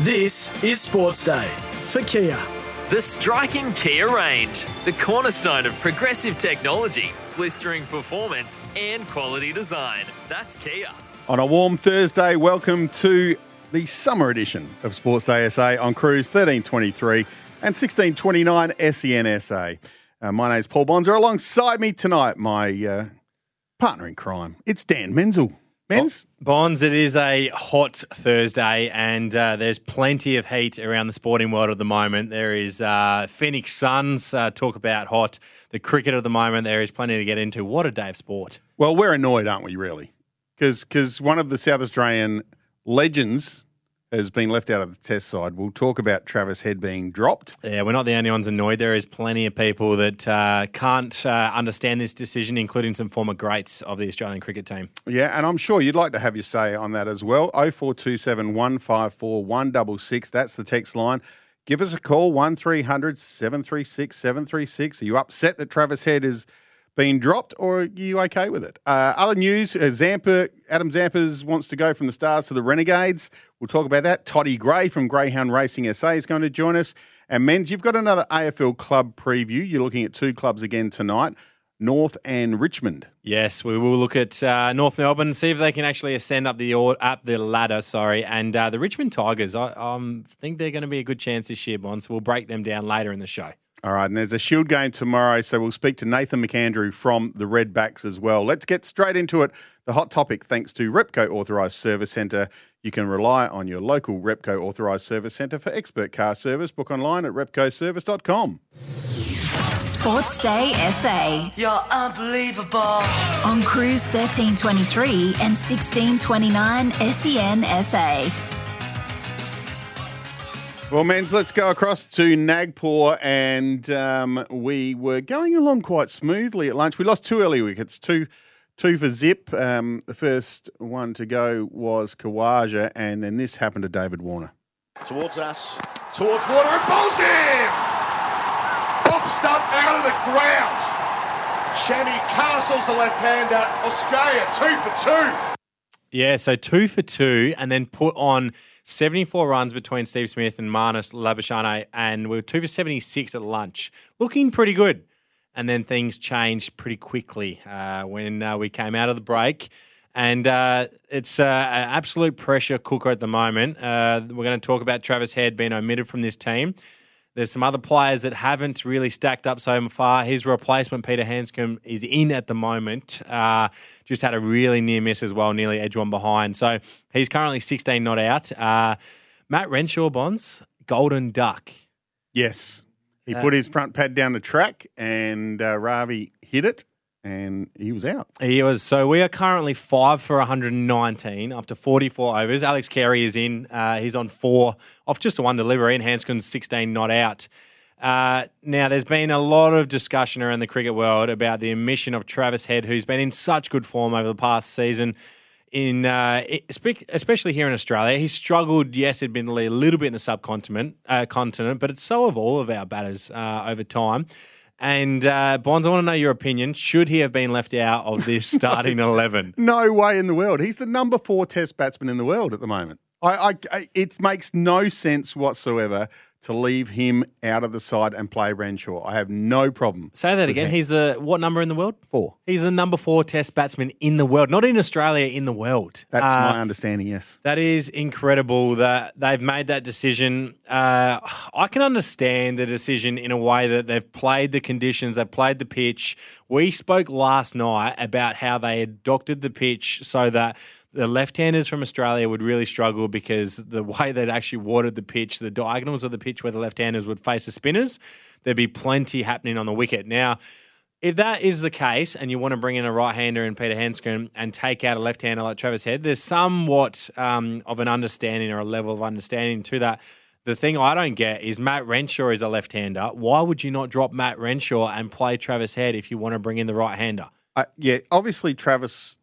This is Sports Day for Kia. The striking Kia range, the cornerstone of progressive technology, blistering performance and quality design. That's Kia. On a warm Thursday, welcome to the summer edition of Sports Day SA on Cruise 1323 and 1629 SENSA. My name's Paul Bonser. Alongside me tonight, my partner in crime, it's Dan Menzel. Men's? Bonds, it is a hot Thursday and there's plenty of heat around the sporting world at the moment. There is Phoenix Suns, talk about hot. The cricket at the moment, there is plenty to get into. What a day of sport. Well, we're annoyed, aren't we, really? Because one of the South Australian legends has been left out of the test side. We'll talk about Travis Head being dropped. Yeah, we're not the only ones annoyed. There is plenty of people that can't understand this decision, including some former greats of the Australian cricket team. Yeah, and I'm sure you'd like to have your say on that as well. 0427 154 166, that's the text line. Give us a call, 1300 736 736. Are you upset that Travis Head is been dropped, or are you okay with it? Other news, Zampa, Adam Zampa wants to go from the Stars to the Renegades. We'll talk about that. Toddy Gray from Greyhound Racing SA is going to join us. And, Men's, you've got another AFL club preview. You're looking at two clubs again tonight, North and Richmond. Yes, we will look at North Melbourne, see if they can actually ascend up the ladder. And the Richmond Tigers, I think they're going to be a good chance this year, Bon, so we'll break them down later in the show. All right, and there's a Shield game tomorrow, so we'll speak to Nathan McAndrew from the Redbacks as well. Let's get straight into it. The hot topic, thanks to Repco Authorised Service Centre. You can rely on your local Repco Authorised Service Centre for expert car service. Book online at repcoservice.com. Sports Day SA. You're unbelievable. On Cruise 1323 and 1629 SENSA. Well, Men's, let's go across to Nagpur, and we were going along quite smoothly at lunch. We lost two early wickets, two for zip. The first one to go was Kawaja, and then this happened to David Warner. Towards Warner, and bowls him! Off stump, out of the ground. Shami Castle's the left-hander. Australia, 2 for 2. Yeah, so 2 for 2, and then put on 74 runs between Steve Smith and Marnus Labuschagne, and we were 2 for 76 at lunch. Looking pretty good. And then things changed pretty quickly when we came out of the break. And it's an absolute pressure cooker at the moment. We're going to talk about Travis Head being omitted from this team. There's some other players that haven't really stacked up so far. His replacement, Peter Handscomb, is in at the moment. Just had a really near miss as well, nearly edge one behind. So he's currently 16 not out. Matt Renshaw, Bonds, golden duck. Yes. He put his front pad down the track and Ravi hit it and he was out. He was. So we are currently 5 for 119 after 44 overs. Alex Carey is in. He's on 4 off just a one delivery, and Hanscom's 16 not out. Now, there's been a lot of discussion around the cricket world about the omission of Travis Head, who's been in such good form over the past season, especially here in Australia. He struggled, yes, admittedly, a little bit in the subcontinent, but it's so have all of our batters over time. And, Bonds, I want to know your opinion. Should he have been left out of this starting 11? No way in the world. He's the number 4 test batsman in the world at the moment. It makes no sense whatsoever to leave him out of the side and play Renshaw. I have no problem. Say that again. Him. He's the what number in the world? 4. He's the number 4 test batsman in the world. Not in Australia, in the world. That's my understanding, yes. That is incredible that they've made that decision. I can understand the decision in a way that they've played the conditions, they've played the pitch. We spoke last night about how they adopted the pitch so that the left-handers from Australia would really struggle because the way they'd actually watered the pitch, the diagonals of the pitch where the left-handers would face the spinners, there'd be plenty happening on the wicket. Now, If that is the case and you want to bring in a right-hander in Peter Handscomb and take out a left-hander like Travis Head, there's somewhat of an understanding or a level of understanding to that. The thing I don't get is Matt Renshaw is a left-hander. Why would you not drop Matt Renshaw and play Travis Head if you want to bring in the right-hander? Yeah, obviously Travis'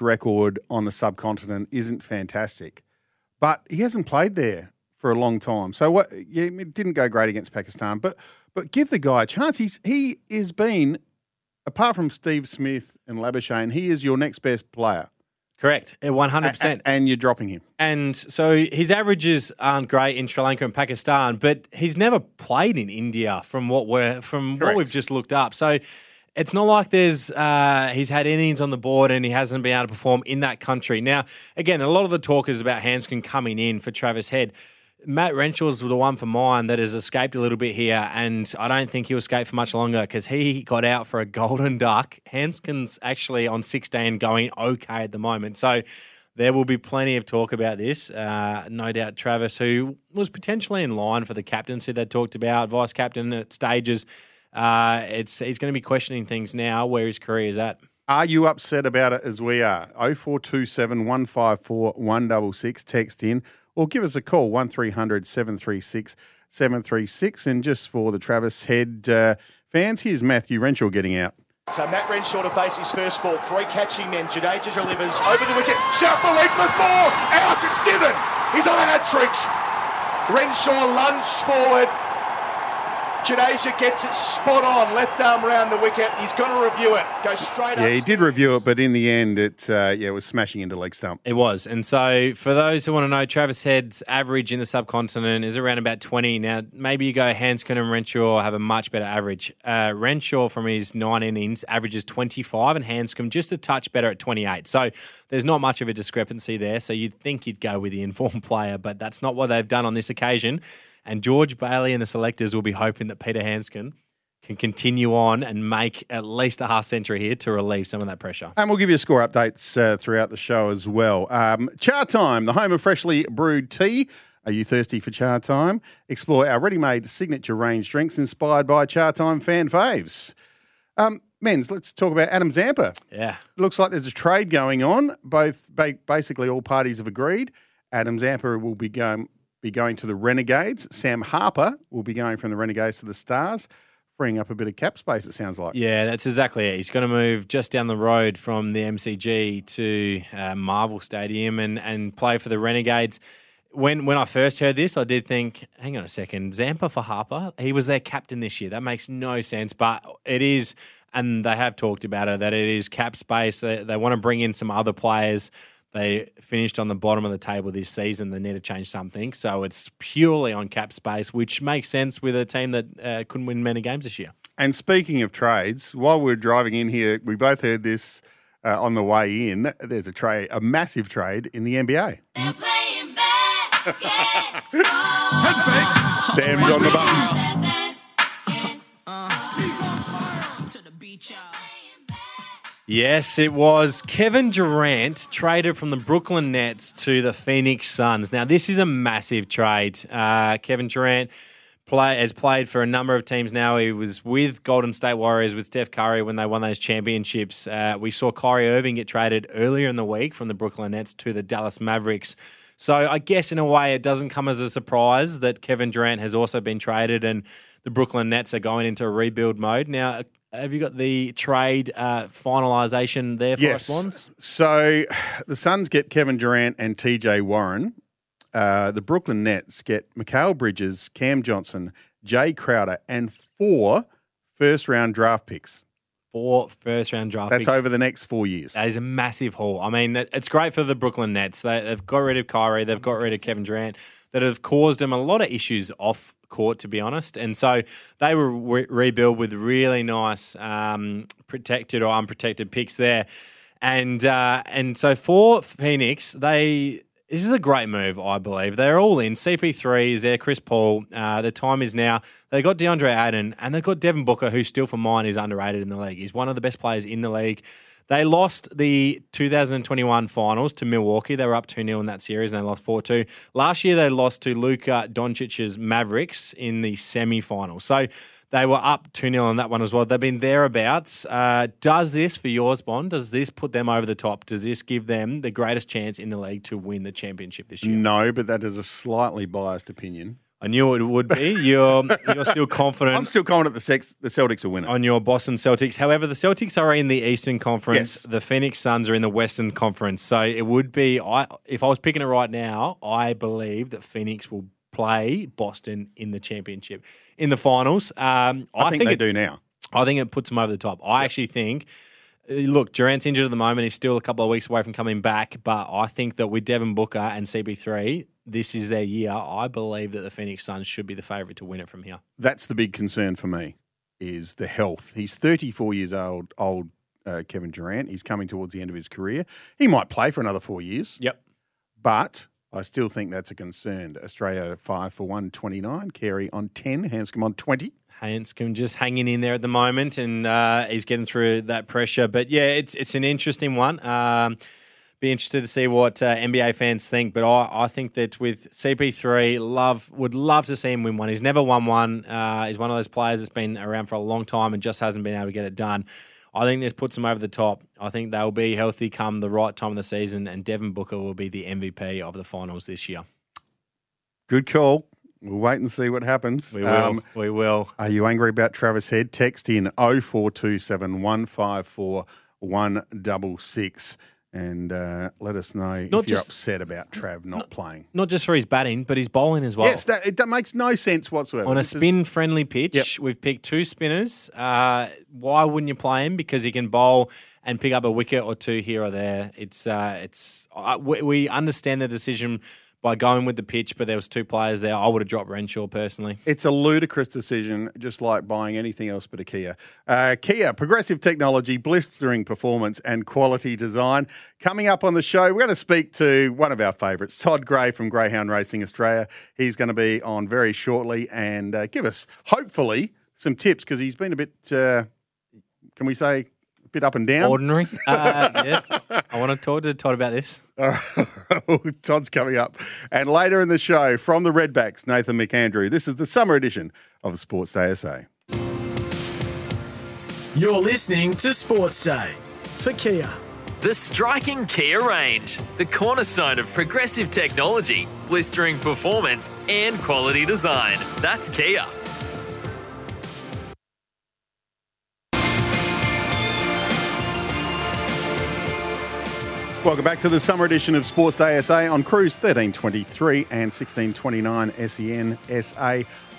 record on the subcontinent isn't fantastic, but he hasn't played there for a long time. So what? Yeah, it didn't go great against Pakistan, but give the guy a chance. He has been, apart from Steve Smith and Labuschagne, he is your next best player. Correct, 100%. And you're dropping him. And so his averages aren't great in Sri Lanka and Pakistan, but he's never played in India from what we've just looked up. So. It's not like there's he's had innings on the board and he hasn't been able to perform in that country. Now, again, a lot of the talk is about Handscomb coming in for Travis Head. Matt Renshaw was the one for mine that has escaped a little bit here, and I don't think he'll escape for much longer because he got out for a golden duck. Hanskin's actually on 16 going okay at the moment. So there will be plenty of talk about this. No doubt Travis, who was potentially in line for the captaincy they talked about, vice-captain at stages, he's going to be questioning things now where his career is at. Are you upset about it as we are? 0427 154 166. Text in or give us a call, 1300 736 736. And just for the Travis Head fans, here's Matthew Renshaw getting out. So Matt Renshaw to face his first ball. Three catching men. Jadeja delivers over the wicket. Shout for lead for four. Out, it's given. He's on a hat trick. Renshaw lunged forward. Jadeja gets it spot on, left arm round the wicket. He's going to review it, go straight up. Yeah, he did review it, but in the end, it was smashing into leg stump. It was. And so for those who want to know, Travis Head's average in the subcontinent is around about 20. Now, maybe you go Handscomb and Renshaw have a much better average. Renshaw from his 9 innings averages 25 and Handscomb just a touch better at 28. So there's not much of a discrepancy there. So you'd think you'd go with the informed player, but that's not what they've done on this occasion. And George Bailey and the selectors will be hoping that Peter Handscomb can continue on and make at least a half century here to relieve some of that pressure. And we'll give you score updates throughout the show as well. Cha Time, the home of freshly brewed tea. Are you thirsty for Cha Time? Explore our ready-made signature range drinks inspired by Cha Time fan faves. Men's, let's talk about Adam Zampa. Yeah. Looks like there's a trade going on. Basically all parties have agreed. Adam Zampa will be going to the Renegades. Sam Harper will be going from the Renegades to the Stars, freeing up a bit of cap space, it sounds like. Yeah, that's exactly it. He's going to move just down the road from the MCG to Marvel Stadium and play for the Renegades. When I first heard this, I did think, hang on a second, Zampa for Harper? He was their captain this year. That makes no sense, but it is, and they have talked about it, that it is cap space. They want to bring in some other players. They finished on the bottom of the table this season. They need to change something. So it's purely on cap space, which makes sense with a team that couldn't win many games this year. And speaking of trades, while we were driving in here, we both heard this on the way in. There's a massive trade in the NBA. They're playing basketball. Sam's on the button. To the beach, y'all. Yes, it was. Kevin Durant traded from the Brooklyn Nets to the Phoenix Suns. Now, this is a massive trade. Kevin Durant has played for a number of teams now. He was with Golden State Warriors with Steph Curry when they won those championships. We saw Kyrie Irving get traded earlier in the week from the Brooklyn Nets to the Dallas Mavericks. So I guess in a way it doesn't come as a surprise that Kevin Durant has also been traded and the Brooklyn Nets are going into a rebuild mode. Now, have you got the trade finalisation there for us, Bonds? So the Suns get Kevin Durant and TJ Warren. The Brooklyn Nets get Mikal Bridges, Cam Johnson, Jay Crowder, and 4 first-round draft picks. 4 first-round draft picks. That's over the next 4 years. That is a massive haul. I mean, it's great for the Brooklyn Nets. They've got rid of Kyrie. They've got rid of Kevin Durant that have caused them a lot of issues off court, to be honest. And so they were rebuilt with really nice protected or unprotected picks there. And so for Phoenix, this is a great move, I believe. They're all in. CP3 is there, Chris Paul. The time is now. They got DeAndre Ayton and they've got Devin Booker, who still for mine is underrated in the league. He's one of the best players in the league. They lost the 2021 finals to Milwaukee. They were up 2-0 in that series and they lost 4-2. Last year, they lost to Luka Doncic's Mavericks in the semifinals. So They were up 2-0 on that one as well. They've been thereabouts. Does this, for yours, Bond, does this put them over the top? Does this give them the greatest chance in the league to win the championship this year? No, but that is a slightly biased opinion. I knew it would be. You're still confident. I'm still confident the Celtics will win it. On your Boston Celtics. However, the Celtics are in the Eastern Conference. Yes. The Phoenix Suns are in the Western Conference. So it would be, if I was picking it right now, I believe that Phoenix will play Boston in the championship, in the finals. I think they do now. I think it puts them over the top. I actually think, look, Durant's injured at the moment. He's still a couple of weeks away from coming back, but I think that with Devin Booker and CP3, this is their year. I believe that the Phoenix Suns should be the favourite to win it from here. That's the big concern for me, is the health. He's 34 years old Kevin Durant. He's coming towards the end of his career. He might play for another 4 years. Yep. But I still think that's a concern. Australia 5 for 129, Carey on 10, Handscomb on 20. Handscomb just hanging in there at the moment, and he's getting through that pressure. But yeah, it's an interesting one. Be interested to see what NBA fans think. But I think that with CP3, would love to see him win one. He's never won one. He's one of those players that's been around for a long time and just hasn't been able to get it done. I think this puts them over the top. I think they'll be healthy come the right time of the season, and Devin Booker will be the MVP of the finals this year. Good call. We'll wait and see what happens. We will. Are you angry about Travis Head? Text in 0427 154 166 and let us know if you're upset about Trav not playing. Not just for his batting, but his bowling as well. Yes, that makes no sense whatsoever. On a spin-friendly pitch, we've picked two spinners. Why wouldn't you play him? Because he can bowl and pick up a wicket or two here or there. We understand the decision by going with the pitch, but there was two players there. I would have dropped Renshaw personally. It's a ludicrous decision, just like buying anything else but a Kia. Kia, progressive technology, blistering performance and quality design. Coming up on the show, we're going to speak to one of our favourites, Toddy Gray from Greyhound Racing Australia. He's going to be on very shortly and give us, hopefully, some tips, because he's been a bit, can we say, bit up and down. Ordinary. Yeah. I want to talk to Todd about this. All right. Todd's coming up. And later in the show, from the Redbacks, Nathan McAndrew. This is the summer edition of Sports Day SA. You're listening to Sports Day for Kia. The striking Kia range, the cornerstone of progressive technology, blistering performance and quality design. That's Kia. Welcome back to the summer edition of Sports Day SA on Cruise 1323 and 1629 SEN SA.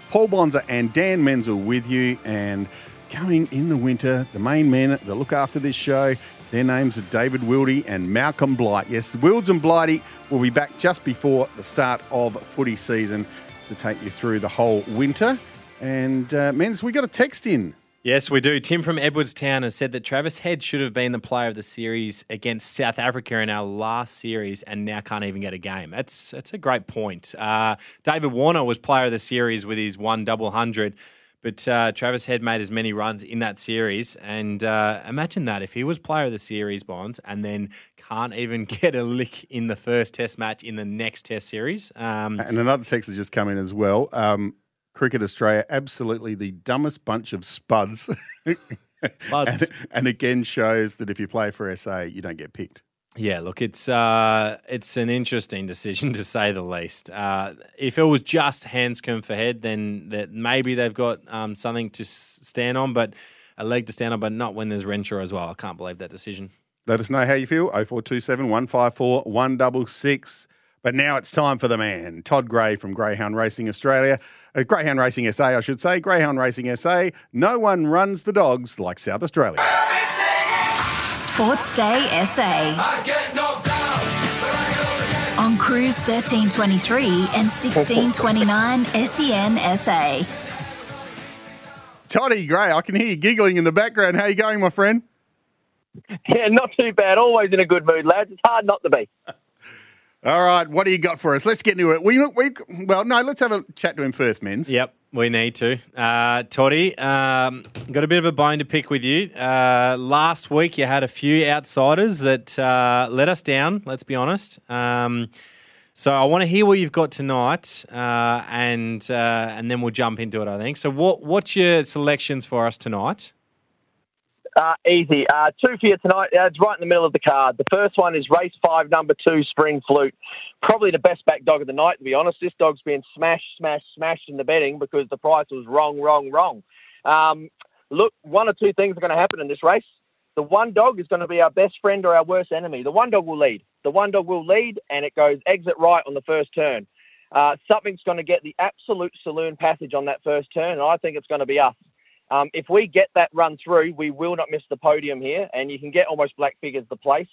Paul Bonza and Dan Menzel with you, and coming in the winter, the main men that look after this show, their names are David Wilde and Malcolm Blight. Yes, Wildes and Blighty will be back just before the start of footy season to take you through the whole winter. And Menz, we got a text in. Yes, we do. Tim from Edwardstown has said that Travis Head should have been the player of the series against South Africa in our last series and now can't even get a game. That's a great point. David Warner was player of the series with his 1 double hundred, but Travis Head made as many runs in that series. And imagine that if he was player of the series, Bonds, and then can't even get a lick in the first test match in the next test series. And another text has just come in as well. Cricket Australia, absolutely the dumbest bunch of spuds. And again shows that if you play for SA, you don't get picked. Yeah, look, it's an interesting decision to say the least. If it was just Handscomb for Head, then that maybe they've got something to stand on, but a leg to stand on, but not when there's Renshaw as well. I can't believe that decision. Let us know how you feel. 0427 154 166. But now it's time for the man, Toddy Gray from Greyhound Racing Australia. Greyhound Racing SA, I should say. Greyhound Racing SA, no one runs the dogs like South Australia. Sports Day SA. I get knocked down. On Cruise 1323 and 1629 SEN SA. Toddy Gray, I can hear you giggling in the background. How are you going, my friend? Yeah, not too bad. Always in a good mood, lads. It's hard not to be. All right, what do you got for us? Let's get into it. Let's have a chat to him first, Menz. Yep, we need to. Toddy, got a bit of a bone to pick with you. Last week you had a few outsiders that let us down, let's be honest. So I want to hear what you've got tonight, and then we'll jump into it, I think. So what's your selections for us tonight? Easy. Two for you tonight. It's right in the middle of the card. The first one is race 5, number 2, Spring Flute. Probably the best back dog of the night, to be honest. This dog's been smashed in the betting because the price was wrong. Look, one or two things are going to happen in this race. The one dog is going to be our best friend or our worst enemy. The one dog will lead. The one dog will lead, and it goes exit right on the first turn. Something's going to get the absolute saloon passage on that first turn, and I think it's going to be us. If we get that run through, we will not miss the podium here, and you can get almost black figures the place.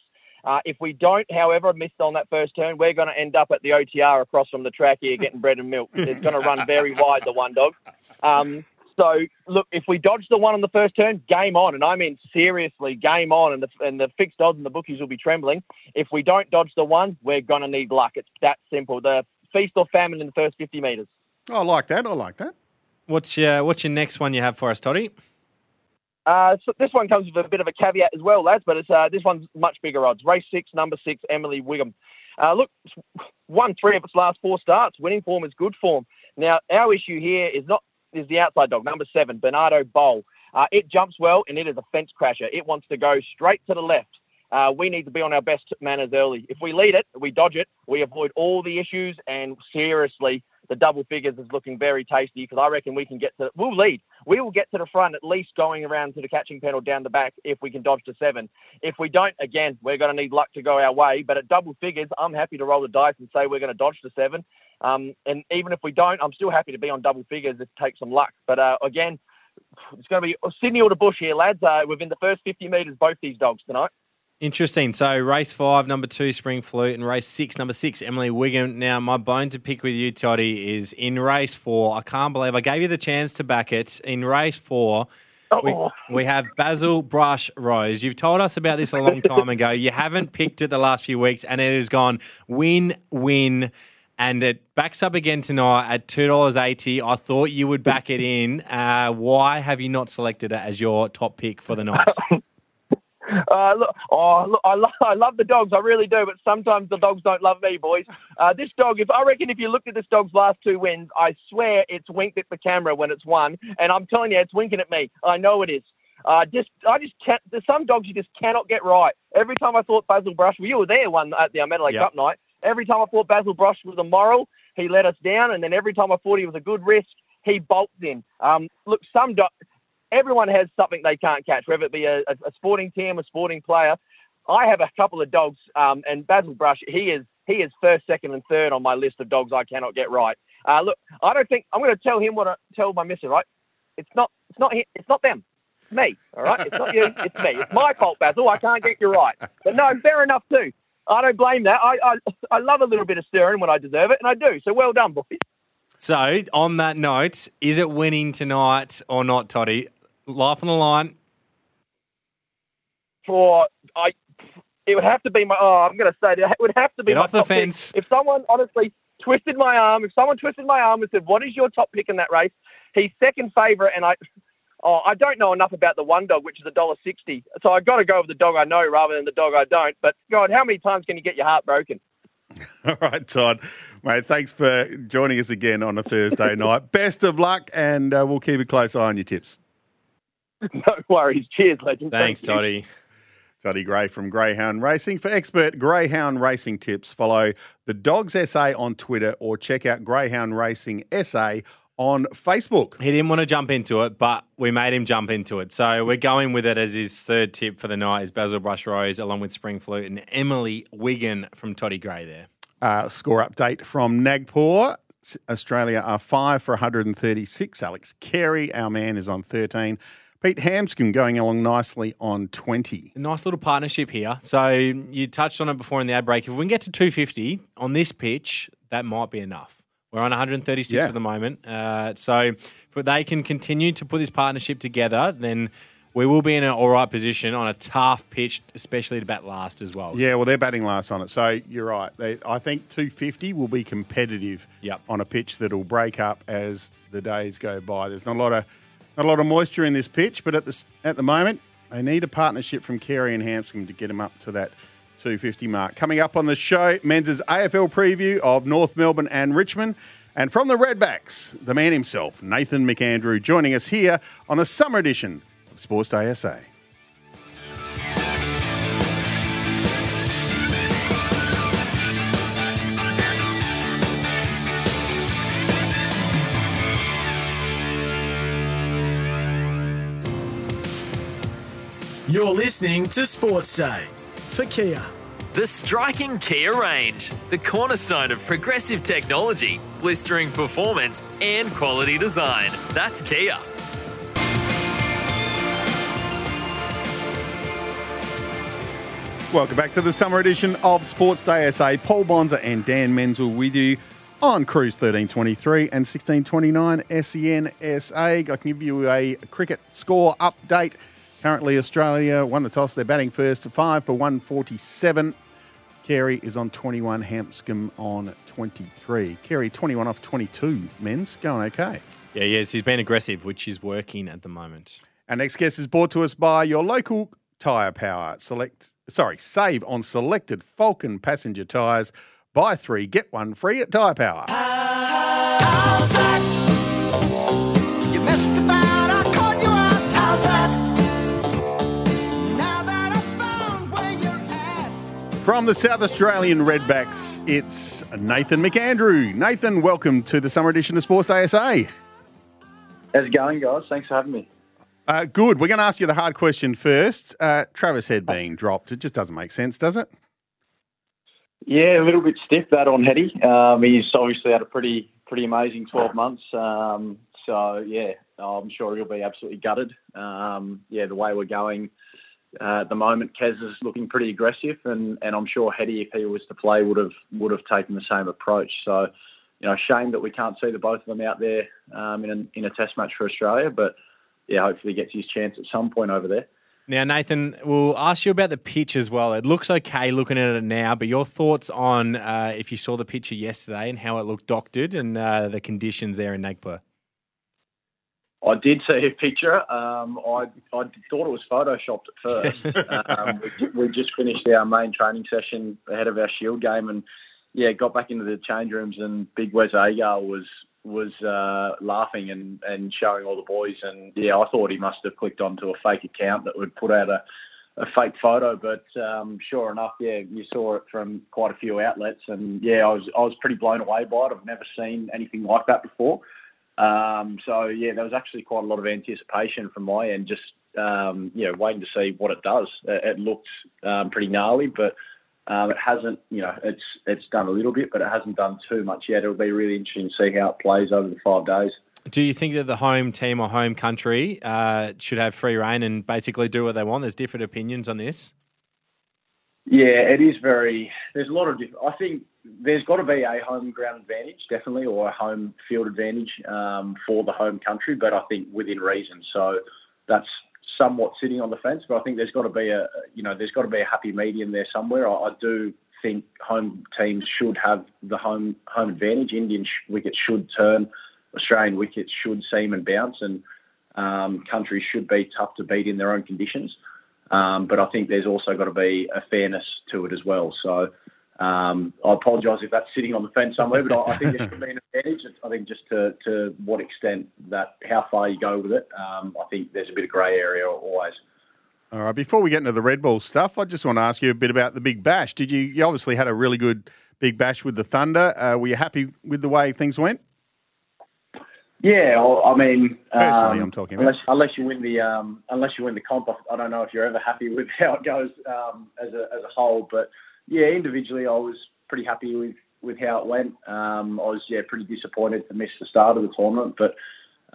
If we don't, however, miss on that first turn, we're going to end up at the OTR across from the track here getting bread and milk. It's going to run very wide, the one dog. So, look, if we dodge the one on the first turn, game on. And I mean seriously, game on. And the fixed odds and the bookies will be trembling. If we don't dodge the one, we're going to need luck. It's that simple. The feast or famine in the first 50 metres. Oh, I like that. What's your next one you have for us, Toddy? So this one comes with a bit of a caveat as well, lads, but it's this one's much bigger odds. Race 6, number 6, Emily Wigan. Look, won 3 of its last 4 starts. Winning form is good form. Now, our issue here is the outside dog, number 7, Bernardo Bowl. It jumps well, and it is a fence crasher. It wants to go straight to the left. We need to be on our best manners early. If we lead it, we dodge it, we avoid all the issues, and seriously, the double figures is looking very tasty because I reckon we can we'll lead. We will get to the front, at least going around to the catching panel down the back if we can dodge to 7. If we don't, again, we're going to need luck to go our way, but at double figures, I'm happy to roll the dice and say we're going to dodge to 7. And even if we don't, I'm still happy to be on double figures if it takes some luck. But again, it's going to be Sydney or the bush here, lads. Within the first 50 metres, both these dogs tonight. Interesting. So race 5, number 2, Spring Flute, and race 6, number 6, Emily Wigan. Now, my bone to pick with you, Toddy, is in race 4. I can't believe I gave you the chance to back it. In race 4, we have Basil Brush Rose. You've told us about this a long time ago. You haven't picked it the last few weeks, and it has gone win. And it backs up again tonight at $2.80. I thought you would back it in. Why have you not selected it as your top pick for the night? Look, I love the dogs, I really do, but sometimes the dogs don't love me, boys. This dog, if you looked at this dog's last 2 wins, I swear it's winked at the camera when it's won, and I'm telling you, it's winking at me. I know it is. I just can't. There's some dogs you just cannot get right. Every time I thought Basil Brush, you were there one at the Adelaide Cup night. Every time I thought Basil Brush was a moral, he let us down, and then every time I thought he was a good risk, he bolted in. Look, some dogs. Everyone has something they can't catch, whether it be a sporting team, a sporting player. I have a couple of dogs, and Basil Brush, he is first, second, and third on my list of dogs I cannot get right. Look, I don't think I'm going to tell him what I tell my missus. Right? It's not them. It's me. All right? It's not you. It's me. It's my fault, Basil. I can't get you right. But no, fair enough too. I don't blame that. I love a little bit of stirring when I deserve it, and I do. So well done, boys. So on that note, is it winning tonight or not, Toddy? Life on the line. It would have to be my. Oh, I'm going to say it would have to be. Get my off the fence. Pick. If someone honestly twisted my arm, and said, "What is your top pick in that race?" He's second favourite, and I don't know enough about the one dog, which is $1.60. So I got to go with the dog I know rather than the dog I don't. But God, how many times can you get your heart broken? All right, Todd. Mate, thanks for joining us again on a Thursday night. Best of luck, and we'll keep a close eye on your tips. No worries. Cheers, legend. Thanks, Toddy. Toddy Gray from Greyhound Racing. For expert Greyhound Racing tips, follow The Dogs SA on Twitter or check out Greyhound Racing SA on Facebook. He didn't want to jump into it, but we made him jump into it. So we're going with it as his third tip for the night is Basil Brush Rose along with Spring Flute and Emily Wigan from Toddy Gray there. Score update from Nagpur. Australia are 5 for 136. Alex Carey, our man, is on 13. Pete Handscomb going along nicely on 20. A nice little partnership here. So you touched on it before in the ad break. If we can get to 250 on this pitch, that might be enough. We're on 136 at the moment. So if they can continue to put this partnership together, then we will be in an all right position on a tough pitch, especially to bat last as well. Yeah, well, they're batting last on it. So you're right. I think 250 will be competitive on a pitch that will break up as the days go by. There's not a lot of moisture in this pitch, but at the moment, they need a partnership from Carey and Hampson to get them up to that 250 mark. Coming up on the show, Men's AFL preview of North Melbourne and Richmond. And from the Redbacks, the man himself, Nathan McAndrew, joining us here on the summer edition of Sports Day SA. You're listening to Sports Day for Kia. The striking Kia range, the cornerstone of progressive technology, blistering performance and quality design. That's Kia. Welcome back to the summer edition of Sports Day SA. Paul Bonser and Dan Menzel with you on Cruise 1323 and 1629 SEN SA. I can give you a cricket score update. Currently, Australia won the toss. They're batting first, 5 for 147. Carey is on 21, Handscomb on 23. Carey, 21 off 22, men's. Going okay. Yeah, he is. He's been aggressive, which is working at the moment. Our next guest is brought to us by your local tyre power. Save on selected Falcon passenger tyres. Buy 3, get 1 free at Tyre Power. How's that? You missed the bout. I caught you up. How's that? From the South Australian Redbacks, it's Nathan McAndrew. Nathan, welcome to the summer edition of Sports Day SA. How's it going, guys? Thanks for having me. Good. We're going to ask you the hard question first. Travis Head being dropped, it just doesn't make sense, does it? Yeah, a little bit stiff, that on Heady. He's obviously had a pretty amazing 12 months. I'm sure he'll be absolutely gutted. The way we're going... at the moment, Kaz is looking pretty aggressive, and I'm sure Heady, if he was to play, would have taken the same approach. So, shame that we can't see the both of them out there in a test match for Australia. But, hopefully he gets his chance at some point over there. Now, Nathan, we'll ask you about the pitch as well. It looks okay looking at it now, but your thoughts on if you saw the picture yesterday and how it looked doctored and the conditions there in Nagpur? I did see a picture. I thought it was photoshopped at first. We just finished our main training session ahead of our Shield game and, got back into the change rooms and Big Wes Agar was laughing and showing all the boys. And, I thought he must have clicked onto a fake account that would put out a fake photo. But sure enough, you saw it from quite a few outlets. And, I was pretty blown away by it. I've never seen anything like that before. There was actually quite a lot of anticipation from my end, just, waiting to see what it does. It looked pretty gnarly, but it hasn't, it's done a little bit, but it hasn't done too much yet. It'll be really interesting to see how it plays over the 5 days. Do you think that the home team or home country should have free rein and basically do what they want? There's different opinions on this. Yeah, it is there's a lot of different, I think, there's got to be a home ground advantage, definitely, or a home field advantage for the home country, but I think within reason. So that's somewhat sitting on the fence, but I think there's got to be a happy medium there somewhere. I do think home teams should have the home advantage. Indian wickets should turn, Australian wickets should seam and bounce, and countries should be tough to beat in their own conditions. But I think there's also got to be a fairness to it as well. So. I apologise if that's sitting on the fence somewhere, but I think there should be an advantage. I think just to what extent that, how far you go with it, I think there's a bit of grey area always. All right, before we get into the Red Bull stuff, I just want to ask you a bit about the Big Bash. You obviously had a really good Big Bash with the Thunder. Were you happy with the way things went? Yeah, personally, I'm talking about. Unless you win the comp, I don't know if you're ever happy with how it goes as a whole, but. Yeah, individually, I was pretty happy with how it went. I was pretty disappointed to miss the start of the tournament, but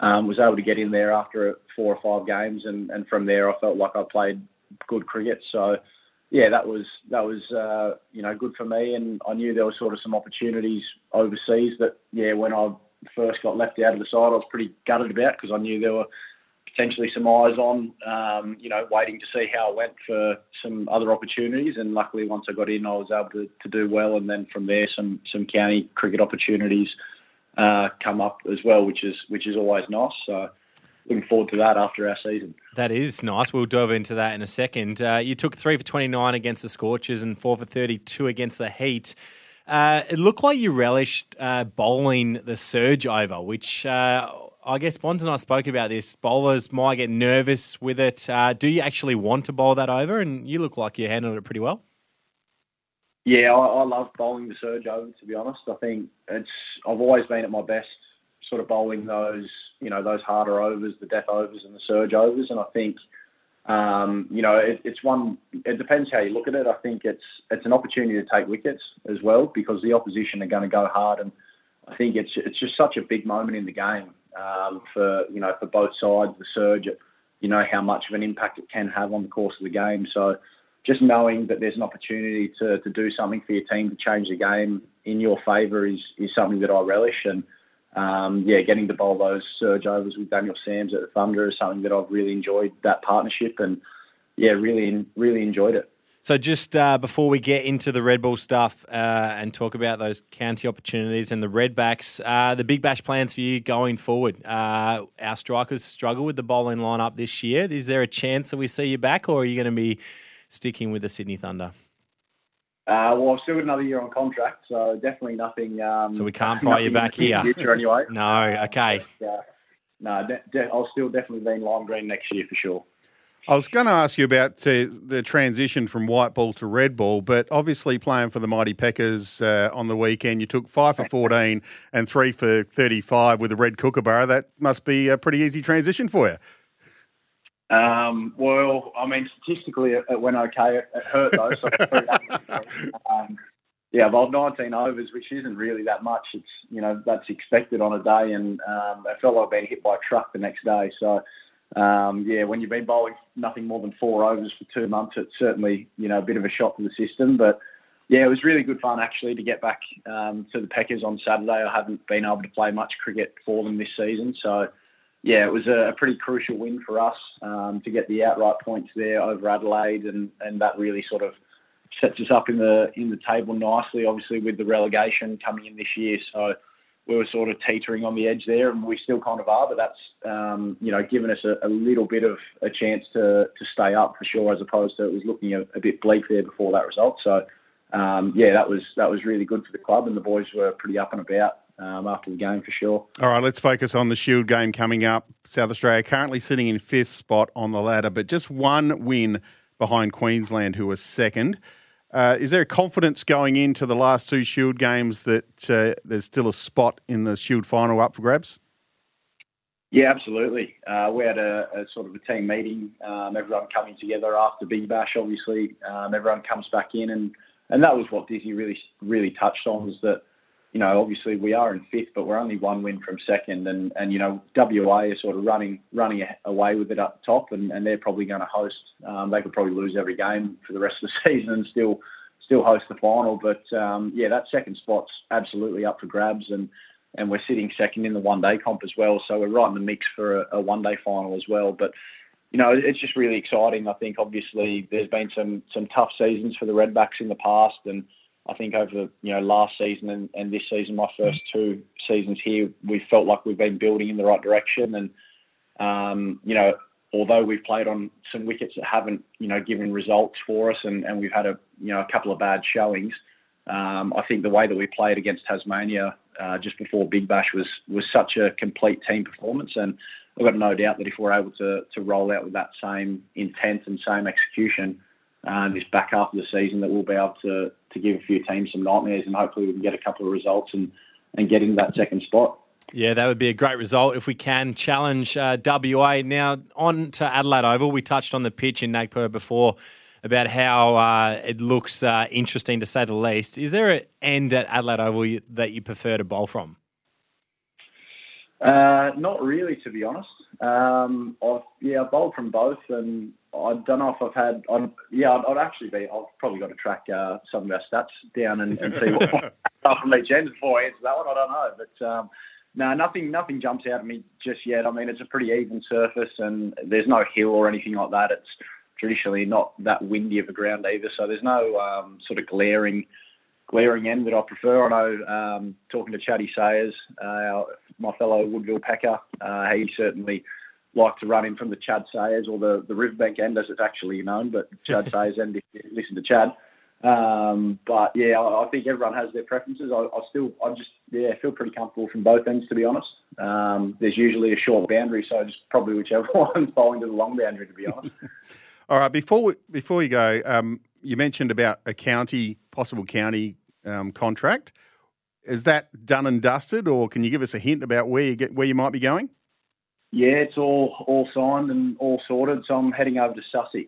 was able to get in there after 4 or 5 games, and from there, I felt like I played good cricket. So, that was good for me, and I knew there were sort of some opportunities overseas that when I first got left out of the side, I was pretty gutted about because I knew there were potentially some eyes on, waiting to see how it went for some other opportunities. And luckily, once I got in, I was able to do well. And then from there, some county cricket opportunities come up as well, which is always nice. So, looking forward to that after our season. That is nice. We'll delve into that in a second. You took 3 for 29 against the Scorchers and 4 for 32 against the Heat. It looked like you relished bowling the surge over, which I guess Bonds and I spoke about this. Bowlers might get nervous with it. Do you actually want to bowl that over? And you look like you handled it pretty well. Yeah, I love bowling the surge over, to be honest. I think I've always been at my best sort of bowling those, you know, those harder overs, the death overs and the surge overs. And I think, you know, it depends how you look at it. I think it's an opportunity to take wickets as well, because the opposition are going to go hard. And I think it's just such a big moment in the game for both sides, the surge, you know, how much of an impact it can have on the course of the game. So just knowing that there's an opportunity to do something for your team to change the game in your favour is something that I relish. And, getting to bowl those surge overs with Daniel Sams at the Thunder is something that I've really enjoyed, that partnership, and, yeah, really, really enjoyed it. So just before we get into the Red Bull stuff and talk about those county opportunities and the Redbacks, the Big Bash plans for you going forward. Our strikers struggle with the bowling lineup this year. Is there a chance that we see you back, or are you going to be sticking with the Sydney Thunder? Well, I've still got another year on contract, so definitely nothing... so we can't fight you back here? Anyway. No, okay. I'll still definitely be in lime green next year for sure. I was going to ask you about the transition from white ball to red ball, but obviously playing for the Mighty Packers on the weekend, you took 5 for 14 and 3 for 35 with the red kookaburra. That must be a pretty easy transition for you. Well, I mean, statistically, it went okay. It hurt, though. So I bowled 19 overs, which isn't really that much. It's, you know, that's expected on a day, and I felt like I'd been hit by a truck the next day. So, when you've been bowling nothing more than 4 overs for 2 months, it's certainly, you know, a bit of a shock to the system. But, yeah, it was really good fun, actually, to get back to the Packers on Saturday. I haven't been able to play much cricket for them this season, so... Yeah, it was a pretty crucial win for us to get the outright points there over Adelaide, and that really sort of sets us up in the table nicely, obviously, with the relegation coming in this year. So we were sort of teetering on the edge there, and we still kind of are, but that's, given us a little bit of a chance to stay up for sure, as opposed to it was looking a bit bleak there before that result. So, that was really good for the club, and the boys were pretty up and about after the game for sure. All right, let's focus on the Shield game coming up. South Australia currently sitting in 5th spot on the ladder, but just one win behind Queensland, who was 2nd. Is there a confidence going into the last 2 Shield games that there's still a spot in the Shield final up for grabs? Yeah, absolutely. We had a sort of a team meeting, everyone coming together after Big Bash, obviously. Everyone comes back in, and that was what Dizzy really touched on, was that, you know, obviously we are in 5th, but we're only 1 win from 2nd, and you know, WA is sort of running away with it up top, and they're probably going to host. They could probably lose every game for the rest of the season and still host the final. But that 2nd spot's absolutely up for grabs, and we're sitting 2nd in the one-day comp as well, so we're right in the mix for a one-day final as well. But you know, it's just really exciting. I think obviously there's been some tough seasons for the Redbacks in the past, and I think over, you know, last season and this season, my first 2 seasons here, we felt like we've been building in the right direction. And, although we've played on some wickets that haven't, you know, given results for us, and we've had a couple of bad showings, I think the way that we played against Tasmania just before Big Bash was such a complete team performance. And I've got no doubt that if we're able to roll out with that same intent and same execution, this back half of the season, that we'll be able to give a few teams some nightmares, and hopefully we can get a couple of results and get into that 2nd spot. Yeah, that would be a great result if we can challenge WA. Now, on to Adelaide Oval. We touched on the pitch in Nagpur before about how it looks interesting, to say the least. Is there an end at Adelaide Oval that you prefer to bowl from? Not really, to be honest. I bowled from both, and I don't know if I've had... I've probably got to track some of our stats down and see what stuff from each end before I answer that one. I don't know, but nothing jumps out at me just yet. I mean, it's a pretty even surface, and there's no hill or anything like that. It's traditionally not that windy of a ground either, so there's no sort of glaring end that I prefer. I know talking to Chad Sayers, my fellow Woodville Packer, he certainly like to run in from the Chad Sayers or the Riverbank end, as it's actually known, but Chad Sayers end, if you listen to Chad. But yeah, I think everyone has their preferences. I feel pretty comfortable from both ends, to be honest. There's usually a short boundary, so just probably whichever one's following to the long boundary, to be honest. All right, before you go, you mentioned about a possible county contract. Is that done and dusted, or can you give us a hint about where you might be going? Yeah, it's all signed and all sorted. So I'm heading over to Sussex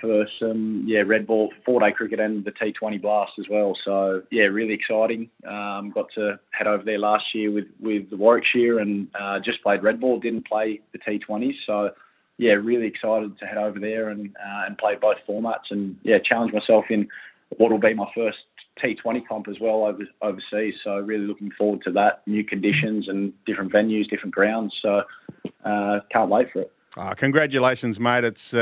for some red ball 4-day cricket and the T20 blast as well. So yeah, really exciting. Got to head over there last year with the Warwickshire and just played red ball. Didn't play the T20s. So yeah, really excited to head over there and play both formats and challenge myself in what will be my first T20 comp as well overseas. So really looking forward to that. New conditions and different venues, different grounds. So can't wait for it. Congratulations, mate. It's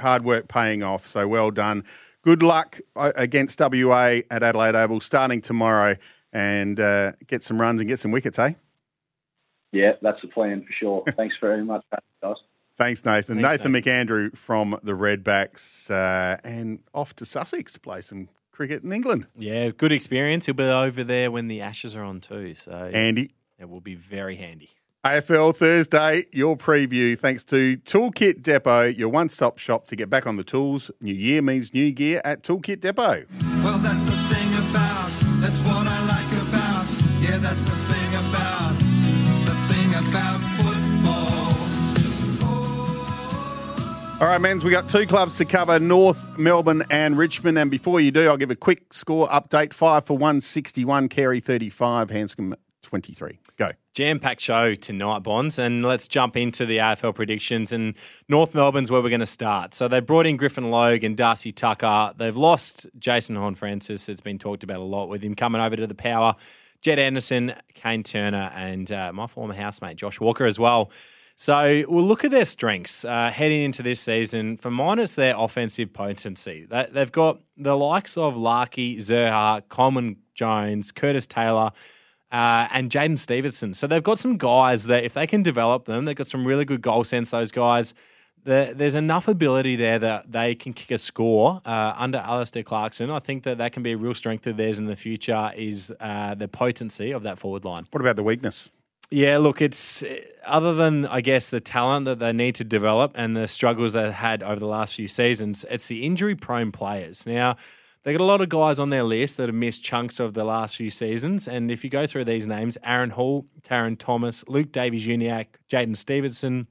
hard work paying off. So well done. Good luck against WA at Adelaide Oval starting tomorrow and get some runs and get some wickets, eh? Yeah, that's the plan for sure. Thanks very much, guys. Thanks, Nathan. Nathan McAndrew from the Redbacks and off to Sussex to play some cricket in England. Yeah, good experience. He'll be over there when the Ashes are on too. So handy. It will be very handy. AFL Thursday, your preview thanks to Toolkit Depot, your one-stop shop to get back on the tools. New year means new gear at Toolkit Depot. Well, that's the thing about, that's what I like about, yeah, that's the thing about football. All right, men's, we got two clubs to cover, North Melbourne and Richmond, and before you do, I'll give a quick score update. 5 for 161, Carey 35, Handscomb 23. Go. Jam-packed show tonight, Bonds, and let's jump into the AFL predictions, and North Melbourne's where we're going to start. So they brought in Griffin Logue and Darcy Tucker. They've lost Jason Horne-Francis. It's been talked about a lot with him coming over to the Power. Jed Anderson, Kane Turner, and my former housemate Josh Walker as well. So we'll look at their strengths heading into this season. For mine, it's their offensive potency. They've got the likes of Larkey, Zerha, Coleman Jones, Curtis Taylor, and Jaden Stevenson. So they've got some guys that if they can develop them, they've got some really good goal sense, those guys. There's enough ability there that they can kick a score under Alistair Clarkson. I think that can be a real strength of theirs in the future is the potency of that forward line. What about the weakness? Yeah, look, it's other than, I guess, the talent that they need to develop and the struggles they've had over the last few seasons, it's the injury-prone players. Now, they got a lot of guys on their list that have missed chunks of the last few seasons. And if you go through these names, Aaron Hall, Taron Thomas, Luke Davies-Uniacke, Jaden Stevenson,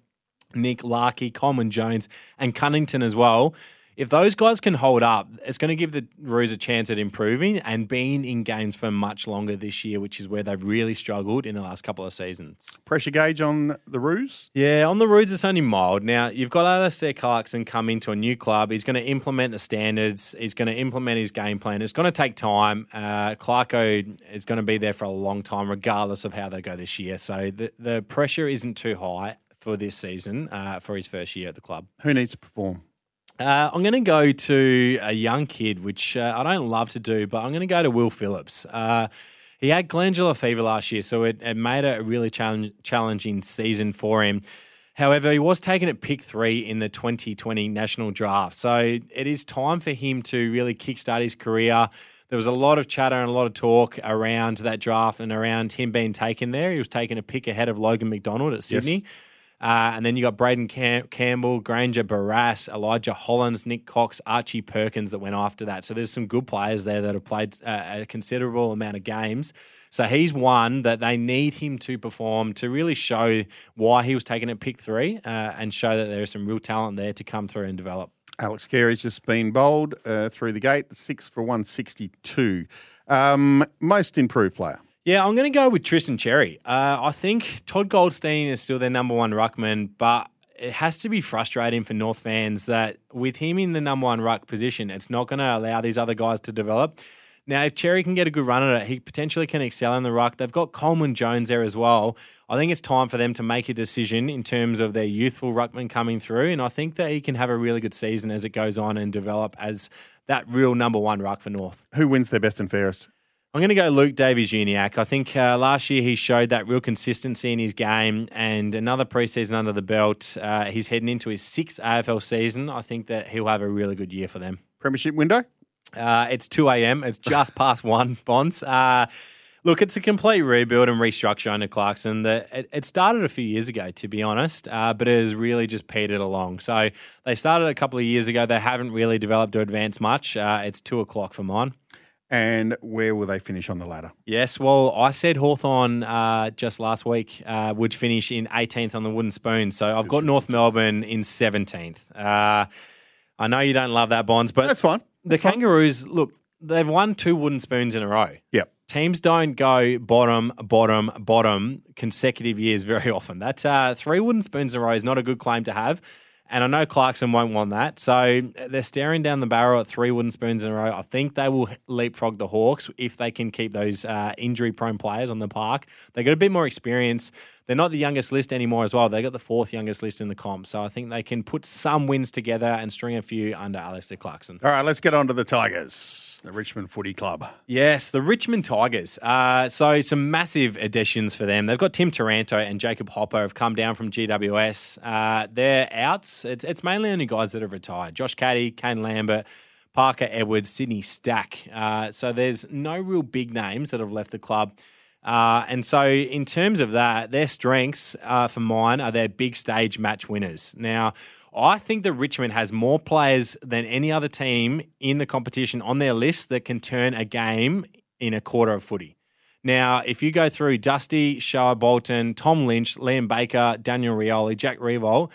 Nick Larkey, Coleman Jones, and Cunnington as well. If those guys can hold up, it's going to give the Roos a chance at improving and being in games for much longer this year, which is where they've really struggled in the last couple of seasons. Pressure gauge on the Roos? Yeah, on the Roos, it's only mild. Now, you've got Alistair Clarkson come into a new club. He's going to implement the standards. He's going to implement his game plan. It's going to take time. Clarko is going to be there for a long time, regardless of how they go this year. So the pressure isn't too high for this season, for his first year at the club. Who needs to perform? I'm going to go to a young kid, which I don't love to do, but I'm going to go to Will Phillips. He had glandular fever last year, so it made it a really challenging season for him. However, he was taken at pick 3 in the 2020 national draft. So it is time for him to really kickstart his career. There was a lot of chatter and a lot of talk around that draft and around him being taken there. He was taken a pick ahead of Logan McDonald at Sydney. Yes. And then you got Braden Campbell, Granger Barras, Elijah Hollins, Nick Cox, Archie Perkins that went after that. So there's some good players there that have played a considerable amount of games. So he's one that they need him to perform to really show why he was taken at pick 3 and show that there is some real talent there to come through and develop. Alex Carey's just been bowled through the gate, 6 for 162. Most improved player. Yeah, I'm going to go with Tristan Cherry. I think Todd Goldstein is still their number one ruckman, but it has to be frustrating for North fans that with him in the number one ruck position, it's not going to allow these other guys to develop. Now, if Cherry can get a good run at it, he potentially can excel in the ruck. They've got Coleman Jones there as well. I think it's time for them to make a decision in terms of their youthful ruckman coming through, and I think that he can have a really good season as it goes on and develop as that real number one ruck for North. Who wins their best and fairest? I'm going to go Luke Davies-Uniacke. I think last year he showed that real consistency in his game, and another preseason under the belt. He's heading into his sixth AFL season. I think that he'll have a really good year for them. Premiership window? It's 2 a.m. It's just past 1, Bonds. Look, it's a complete rebuild and restructure under Clarkson. It started a few years ago, to be honest, but it has really just petered along. So they started a couple of years ago. They haven't really developed or advanced much. It's 2 o'clock for mine. And where will they finish on the ladder? Yes, well, I said Hawthorn just last week would finish in 18th on the wooden spoon. So I've got North Melbourne in 17th. I know you don't love that, Bonds, but... That's fine. That's the Kangaroos, fine. Look, they've won 2 wooden spoons in a row. Yep. Teams don't go bottom consecutive years very often. That's 3 wooden spoons in a row is not a good claim to have. And I know Clarkson won't want that. So they're staring down the barrel at 3 wooden spoons in a row. I think they will leapfrog the Hawks if they can keep those injury-prone players on the park. They got a bit more experience. They're not the youngest list anymore as well. They got the 4th youngest list in the comp. So I think they can put some wins together and string a few under Alistair Clarkson. All right, let's get on to the Tigers, the Richmond Footy Club. Yes, the Richmond Tigers. So some massive additions for them. They've got Tim Taranto and Jacob Hopper have come down from GWS. They're outs. It's mainly only guys that have retired. Josh Caddy, Kane Lambert, Parker Edwards, Sydney Stack. So there's no real big names that have left the club. And so in terms of that, their strengths for mine are their big stage match winners. Now, I think that Richmond has more players than any other team in the competition on their list that can turn a game in a quarter of footy. Now, if you go through Dusty, Shoa Bolton, Tom Lynch, Liam Baker, Daniel Rioli, Jack Riewoldt,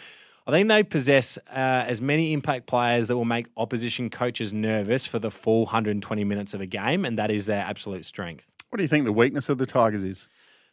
I think they possess as many impact players that will make opposition coaches nervous for the full 120 minutes of a game, and that is their absolute strength. What do you think the weakness of the Tigers is?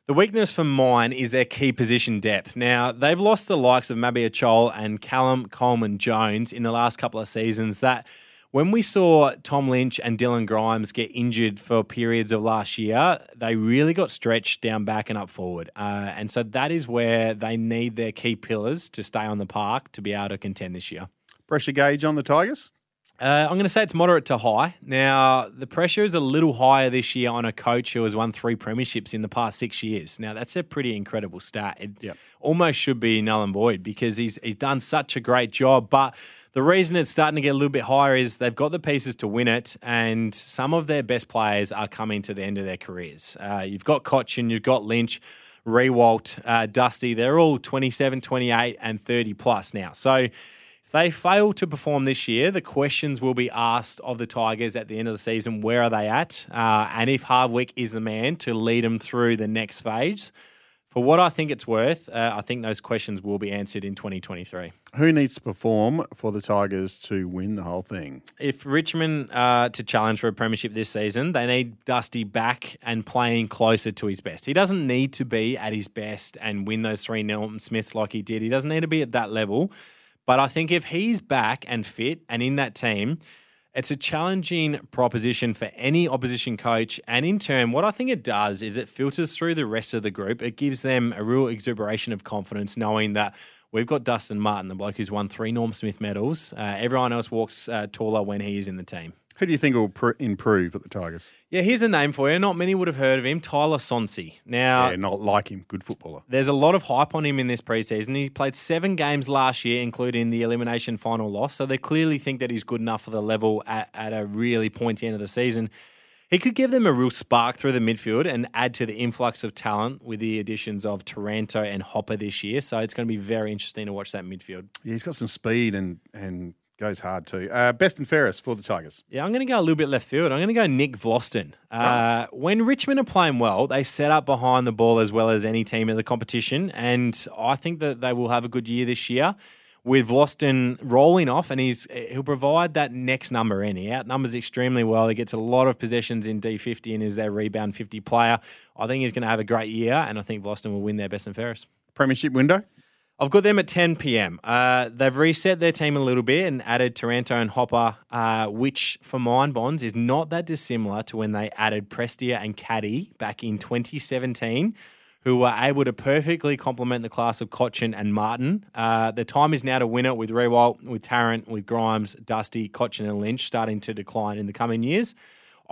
The weakness for mine is their key position depth. Now, they've lost the likes of Mabi Achol and Callum Coleman-Jones in the last couple of seasons. That when we saw Tom Lynch and Dylan Grimes get injured for periods of last year, they really got stretched down back and up forward. And so that is where they need their key pillars to stay on the park to be able to contend this year. Pressure gauge on the Tigers? I'm going to say it's moderate to high. Now, the pressure is a little higher this year on a coach who has won 3 premierships in the past 6 years. Now, that's a pretty incredible stat. It almost should be null and void because he's done such a great job. But the reason it's starting to get a little bit higher is they've got the pieces to win it, and some of their best players are coming to the end of their careers. You've got Cochin, you've got Lynch, Riewoldt, Dusty. They're all 27, 28, and 30-plus now. So... they fail to perform this year. The questions will be asked of the Tigers at the end of the season. Where are they at? And if Hardwick is the man to lead them through the next phase, for what I think it's worth, I think those questions will be answered in 2023. Who needs to perform for the Tigers to win the whole thing? If Richmond are to challenge for a premiership this season, they need Dusty back and playing closer to his best. He doesn't need to be at his best and win those 3 Nelson Smiths like he did. He doesn't need to be at that level. But I think if he's back and fit and in that team, it's a challenging proposition for any opposition coach. And in turn, what I think it does is it filters through the rest of the group. It gives them a real exuberation of confidence knowing that we've got Dustin Martin, the bloke who's won 3 Norm Smith medals. Everyone else walks taller when he is in the team. Who do you think will improve at the Tigers? Yeah, here's a name for you. Not many would have heard of him, Tyler Sonsi. Now, yeah, not like him. Good footballer. There's a lot of hype on him in this preseason. He played 7 games last year, including the elimination final loss. So they clearly think that he's good enough for the level at a really pointy end of the season. He could give them a real spark through the midfield and add to the influx of talent with the additions of Taranto and Hopper this year. So it's going to be very interesting to watch that midfield. Yeah, he's got some speed and goes hard too. Best and fairest for the Tigers. Yeah, I'm going to go a little bit left field. I'm going to go Nick Vlosten. Right. When Richmond are playing well, they set up behind the ball as well as any team in the competition, and I think that they will have a good year this year with Vlosten rolling off, and he'll provide that next number in. He outnumbers extremely well. He gets a lot of possessions in D50 and is their rebound 50 player. I think he's going to have a great year, and I think Vlosten will win their best and fairest. Premiership window? I've got them at 10 p.m. They've reset their team a little bit and added Taranto and Hopper, which for mine, Bonds, is not that dissimilar to when they added Prestia and Caddy back in 2017, who were able to perfectly complement the class of Cochin and Martin. The time is now to win it with Riewoldt, with Tarrant, with Grimes, Dusty, Cochin and Lynch starting to decline in the coming years.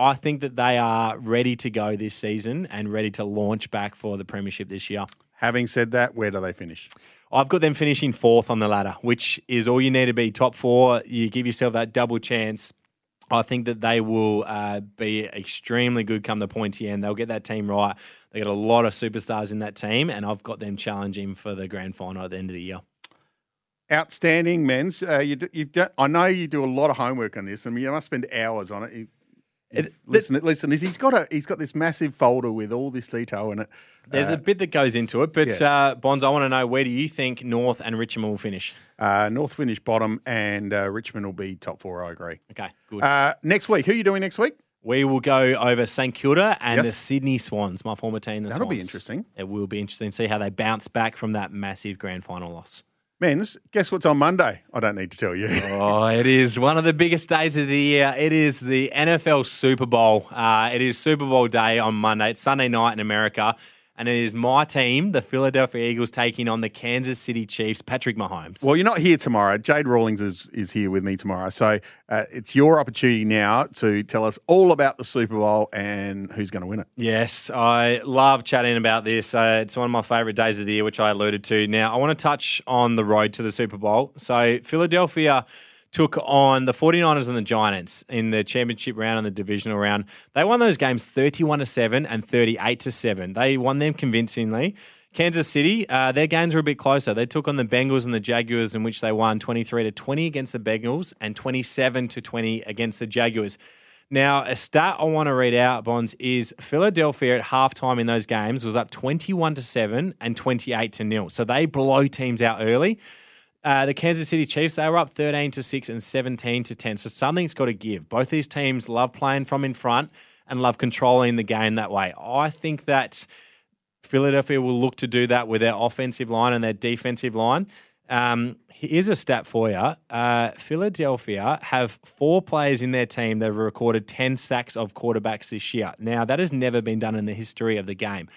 I think that they are ready to go this season and ready to launch back for the premiership this year. Having said that, where do they finish? I've got them finishing fourth on the ladder, which is all you need to be. Top four, you give yourself that double chance. I think that they will be extremely good come the pointy end. They'll get that team right. They got a lot of superstars in that team, and I've got them challenging for the grand final at the end of the year. Outstanding, Menz. I know you do a lot of homework on this. I mean, you must spend hours on it. Listen. He's got this massive folder with all this detail in it. There's a bit that goes into it, but yes. Bonds, I want to know, where do you think North and Richmond will finish? North finish bottom, and Richmond will be top four. I agree. Okay, good. Next week, who are you doing next week? We will go over St Kilda and the Sydney Swans, my former team. That'll be interesting. It will be interesting to see how they bounce back from that massive grand final loss. Men's, guess what's on Monday? I don't need to tell you. Oh, it is one of the biggest days of the year. It is the NFL Super Bowl. It is Super Bowl day on Monday. It's Sunday night in America. And it is my team, the Philadelphia Eagles, taking on the Kansas City Chiefs, Patrick Mahomes. Well, you're not here tomorrow. Jade Rawlings is here with me tomorrow. So it's your opportunity now to tell us all about the Super Bowl and who's going to win it. Yes, I love chatting about this. It's one of my favourite days of the year, which I alluded to. Now, I want to touch on the road to the Super Bowl. So Philadelphia took on the 49ers and the Giants in the championship round and the divisional round. They won those games 31-7 and 38-7. They won them convincingly. Kansas City, their games were a bit closer. They took on the Bengals and the Jaguars, in which they won 23-20 against the Bengals and 27-20 against the Jaguars. Now, a stat I want to read out, Bonds, is Philadelphia at halftime in those games was up 21-7 and 28-0. So they blow teams out early. The Kansas City Chiefs, they were up 13-6 and 17-10. So something's got to give. Both these teams love playing from in front and love controlling the game that way. I think that Philadelphia will look to do that with their offensive line and their defensive line. Here's a stat for you. Philadelphia have four players in their team that have recorded 10 sacks of quarterbacks this year. Now, that has never been done in the history of the game.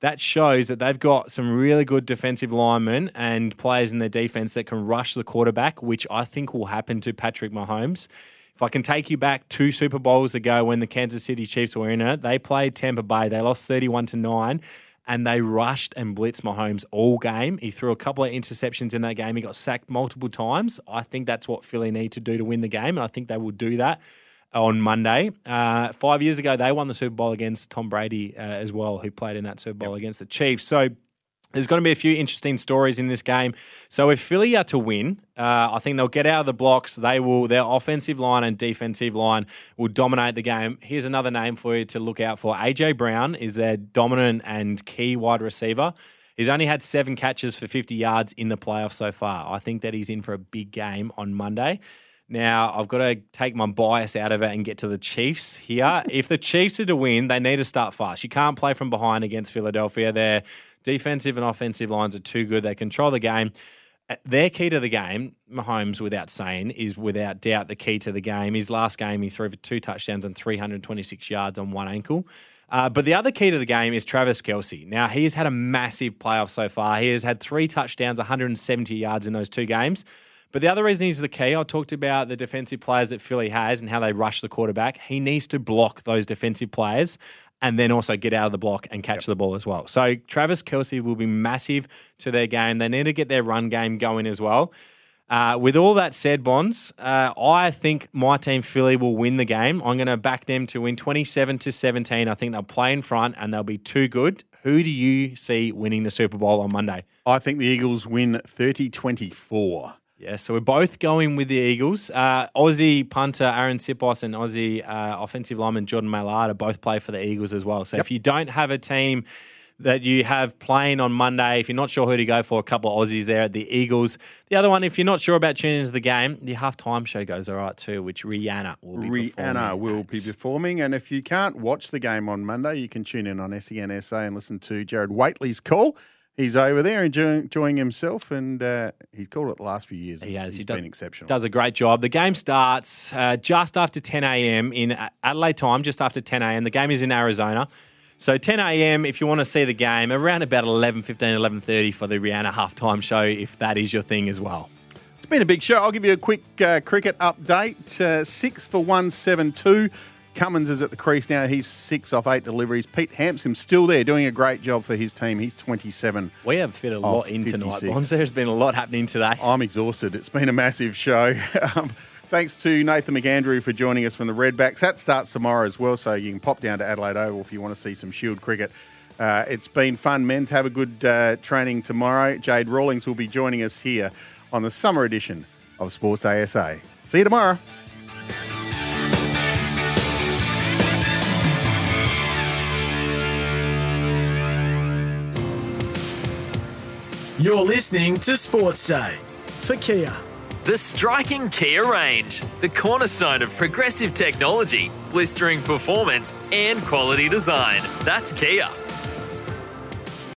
That shows that they've got some really good defensive linemen and players in their defense that can rush the quarterback, which I think will happen to Patrick Mahomes. If I can take you back 2 Super Bowls ago when the Kansas City Chiefs were in it, they played Tampa Bay. They lost 31-9, and they rushed and blitzed Mahomes all game. He threw a couple of interceptions in that game. He got sacked multiple times. I think that's what Philly need to do to win the game, and I think they will do that on Monday. 5 years ago, they won the Super Bowl against Tom Brady as well, who played in that Super Bowl against the Chiefs. So there's going to be a few interesting stories in this game. So if Philly are to win, I think they'll get out of the blocks. They will. Their offensive line and defensive line will dominate the game. Here's another name for you to look out for. AJ Brown is their dominant and key wide receiver. He's only had 7 catches for 50 yards in the playoffs so far. I think that he's in for a big game on Monday. Now, I've got to take my bias out of it and get to the Chiefs here. If the Chiefs are to win, they need to start fast. You can't play from behind against Philadelphia. Their defensive and offensive lines are too good. They control the game. Their key to the game, Mahomes, without saying, is without doubt the key to the game. His last game, he threw for 2 touchdowns and 326 yards on one ankle. But the other key to the game is Travis Kelce. Now, he has had a massive playoff so far. He has had 3 touchdowns, 170 yards in those 2 games. But the other reason he's the key, I talked about the defensive players that Philly has and how they rush the quarterback. He needs to block those defensive players and then also get out of the block and catch the ball as well. So Travis Kelce will be massive to their game. They need to get their run game going as well. With all that said, Bonds, I think my team Philly will win the game. I'm going to back them to win 27-17. I think they'll play in front and they'll be too good. Who do you see winning the Super Bowl on Monday? I think the Eagles win 30-24. Yeah, so we're both going with the Eagles. Aussie punter Aaron Sipos and Aussie offensive lineman Jordan Mailata both play for the Eagles as well. So if you don't have a team that you have playing on Monday, if you're not sure who to go for, a couple of Aussies there at the Eagles. The other one, if you're not sure about tuning into the game, the halftime show goes all right too, which Rihanna will be performing. Rihanna will be performing. And if you can't watch the game on Monday, you can tune in on SEN SA and listen to Jared Waitley's call. He's over there enjoying himself, and he's called it the last few years. He's been exceptional. Does a great job. The game starts just after 10 a.m. in Adelaide time, just after 10 a.m. The game is in Arizona. So 10 a.m. if you want to see the game, around about 11:15, 11:30 for the Rihanna halftime show, if that is your thing as well. It's been a big show. I'll give you a quick cricket update. 6 for 172. Cummins is at the crease now. He's 6 off 8 deliveries. Pete Handscomb still there, doing a great job for his team. He's 27. We have fit a lot in 56. Tonight, Bonds. There's been a lot happening today. I'm exhausted. It's been a massive show. Thanks to Nathan McAndrew for joining us from the Redbacks. That starts tomorrow as well, so you can pop down to Adelaide Oval if you want to see some Shield cricket. It's been fun, men's. Have a good training tomorrow. Jade Rawlings will be joining us here on the summer edition of Sports Day SA. See you tomorrow. You're listening to Sports Day for Kia. The striking Kia range, the cornerstone of progressive technology, blistering performance and quality design. That's Kia.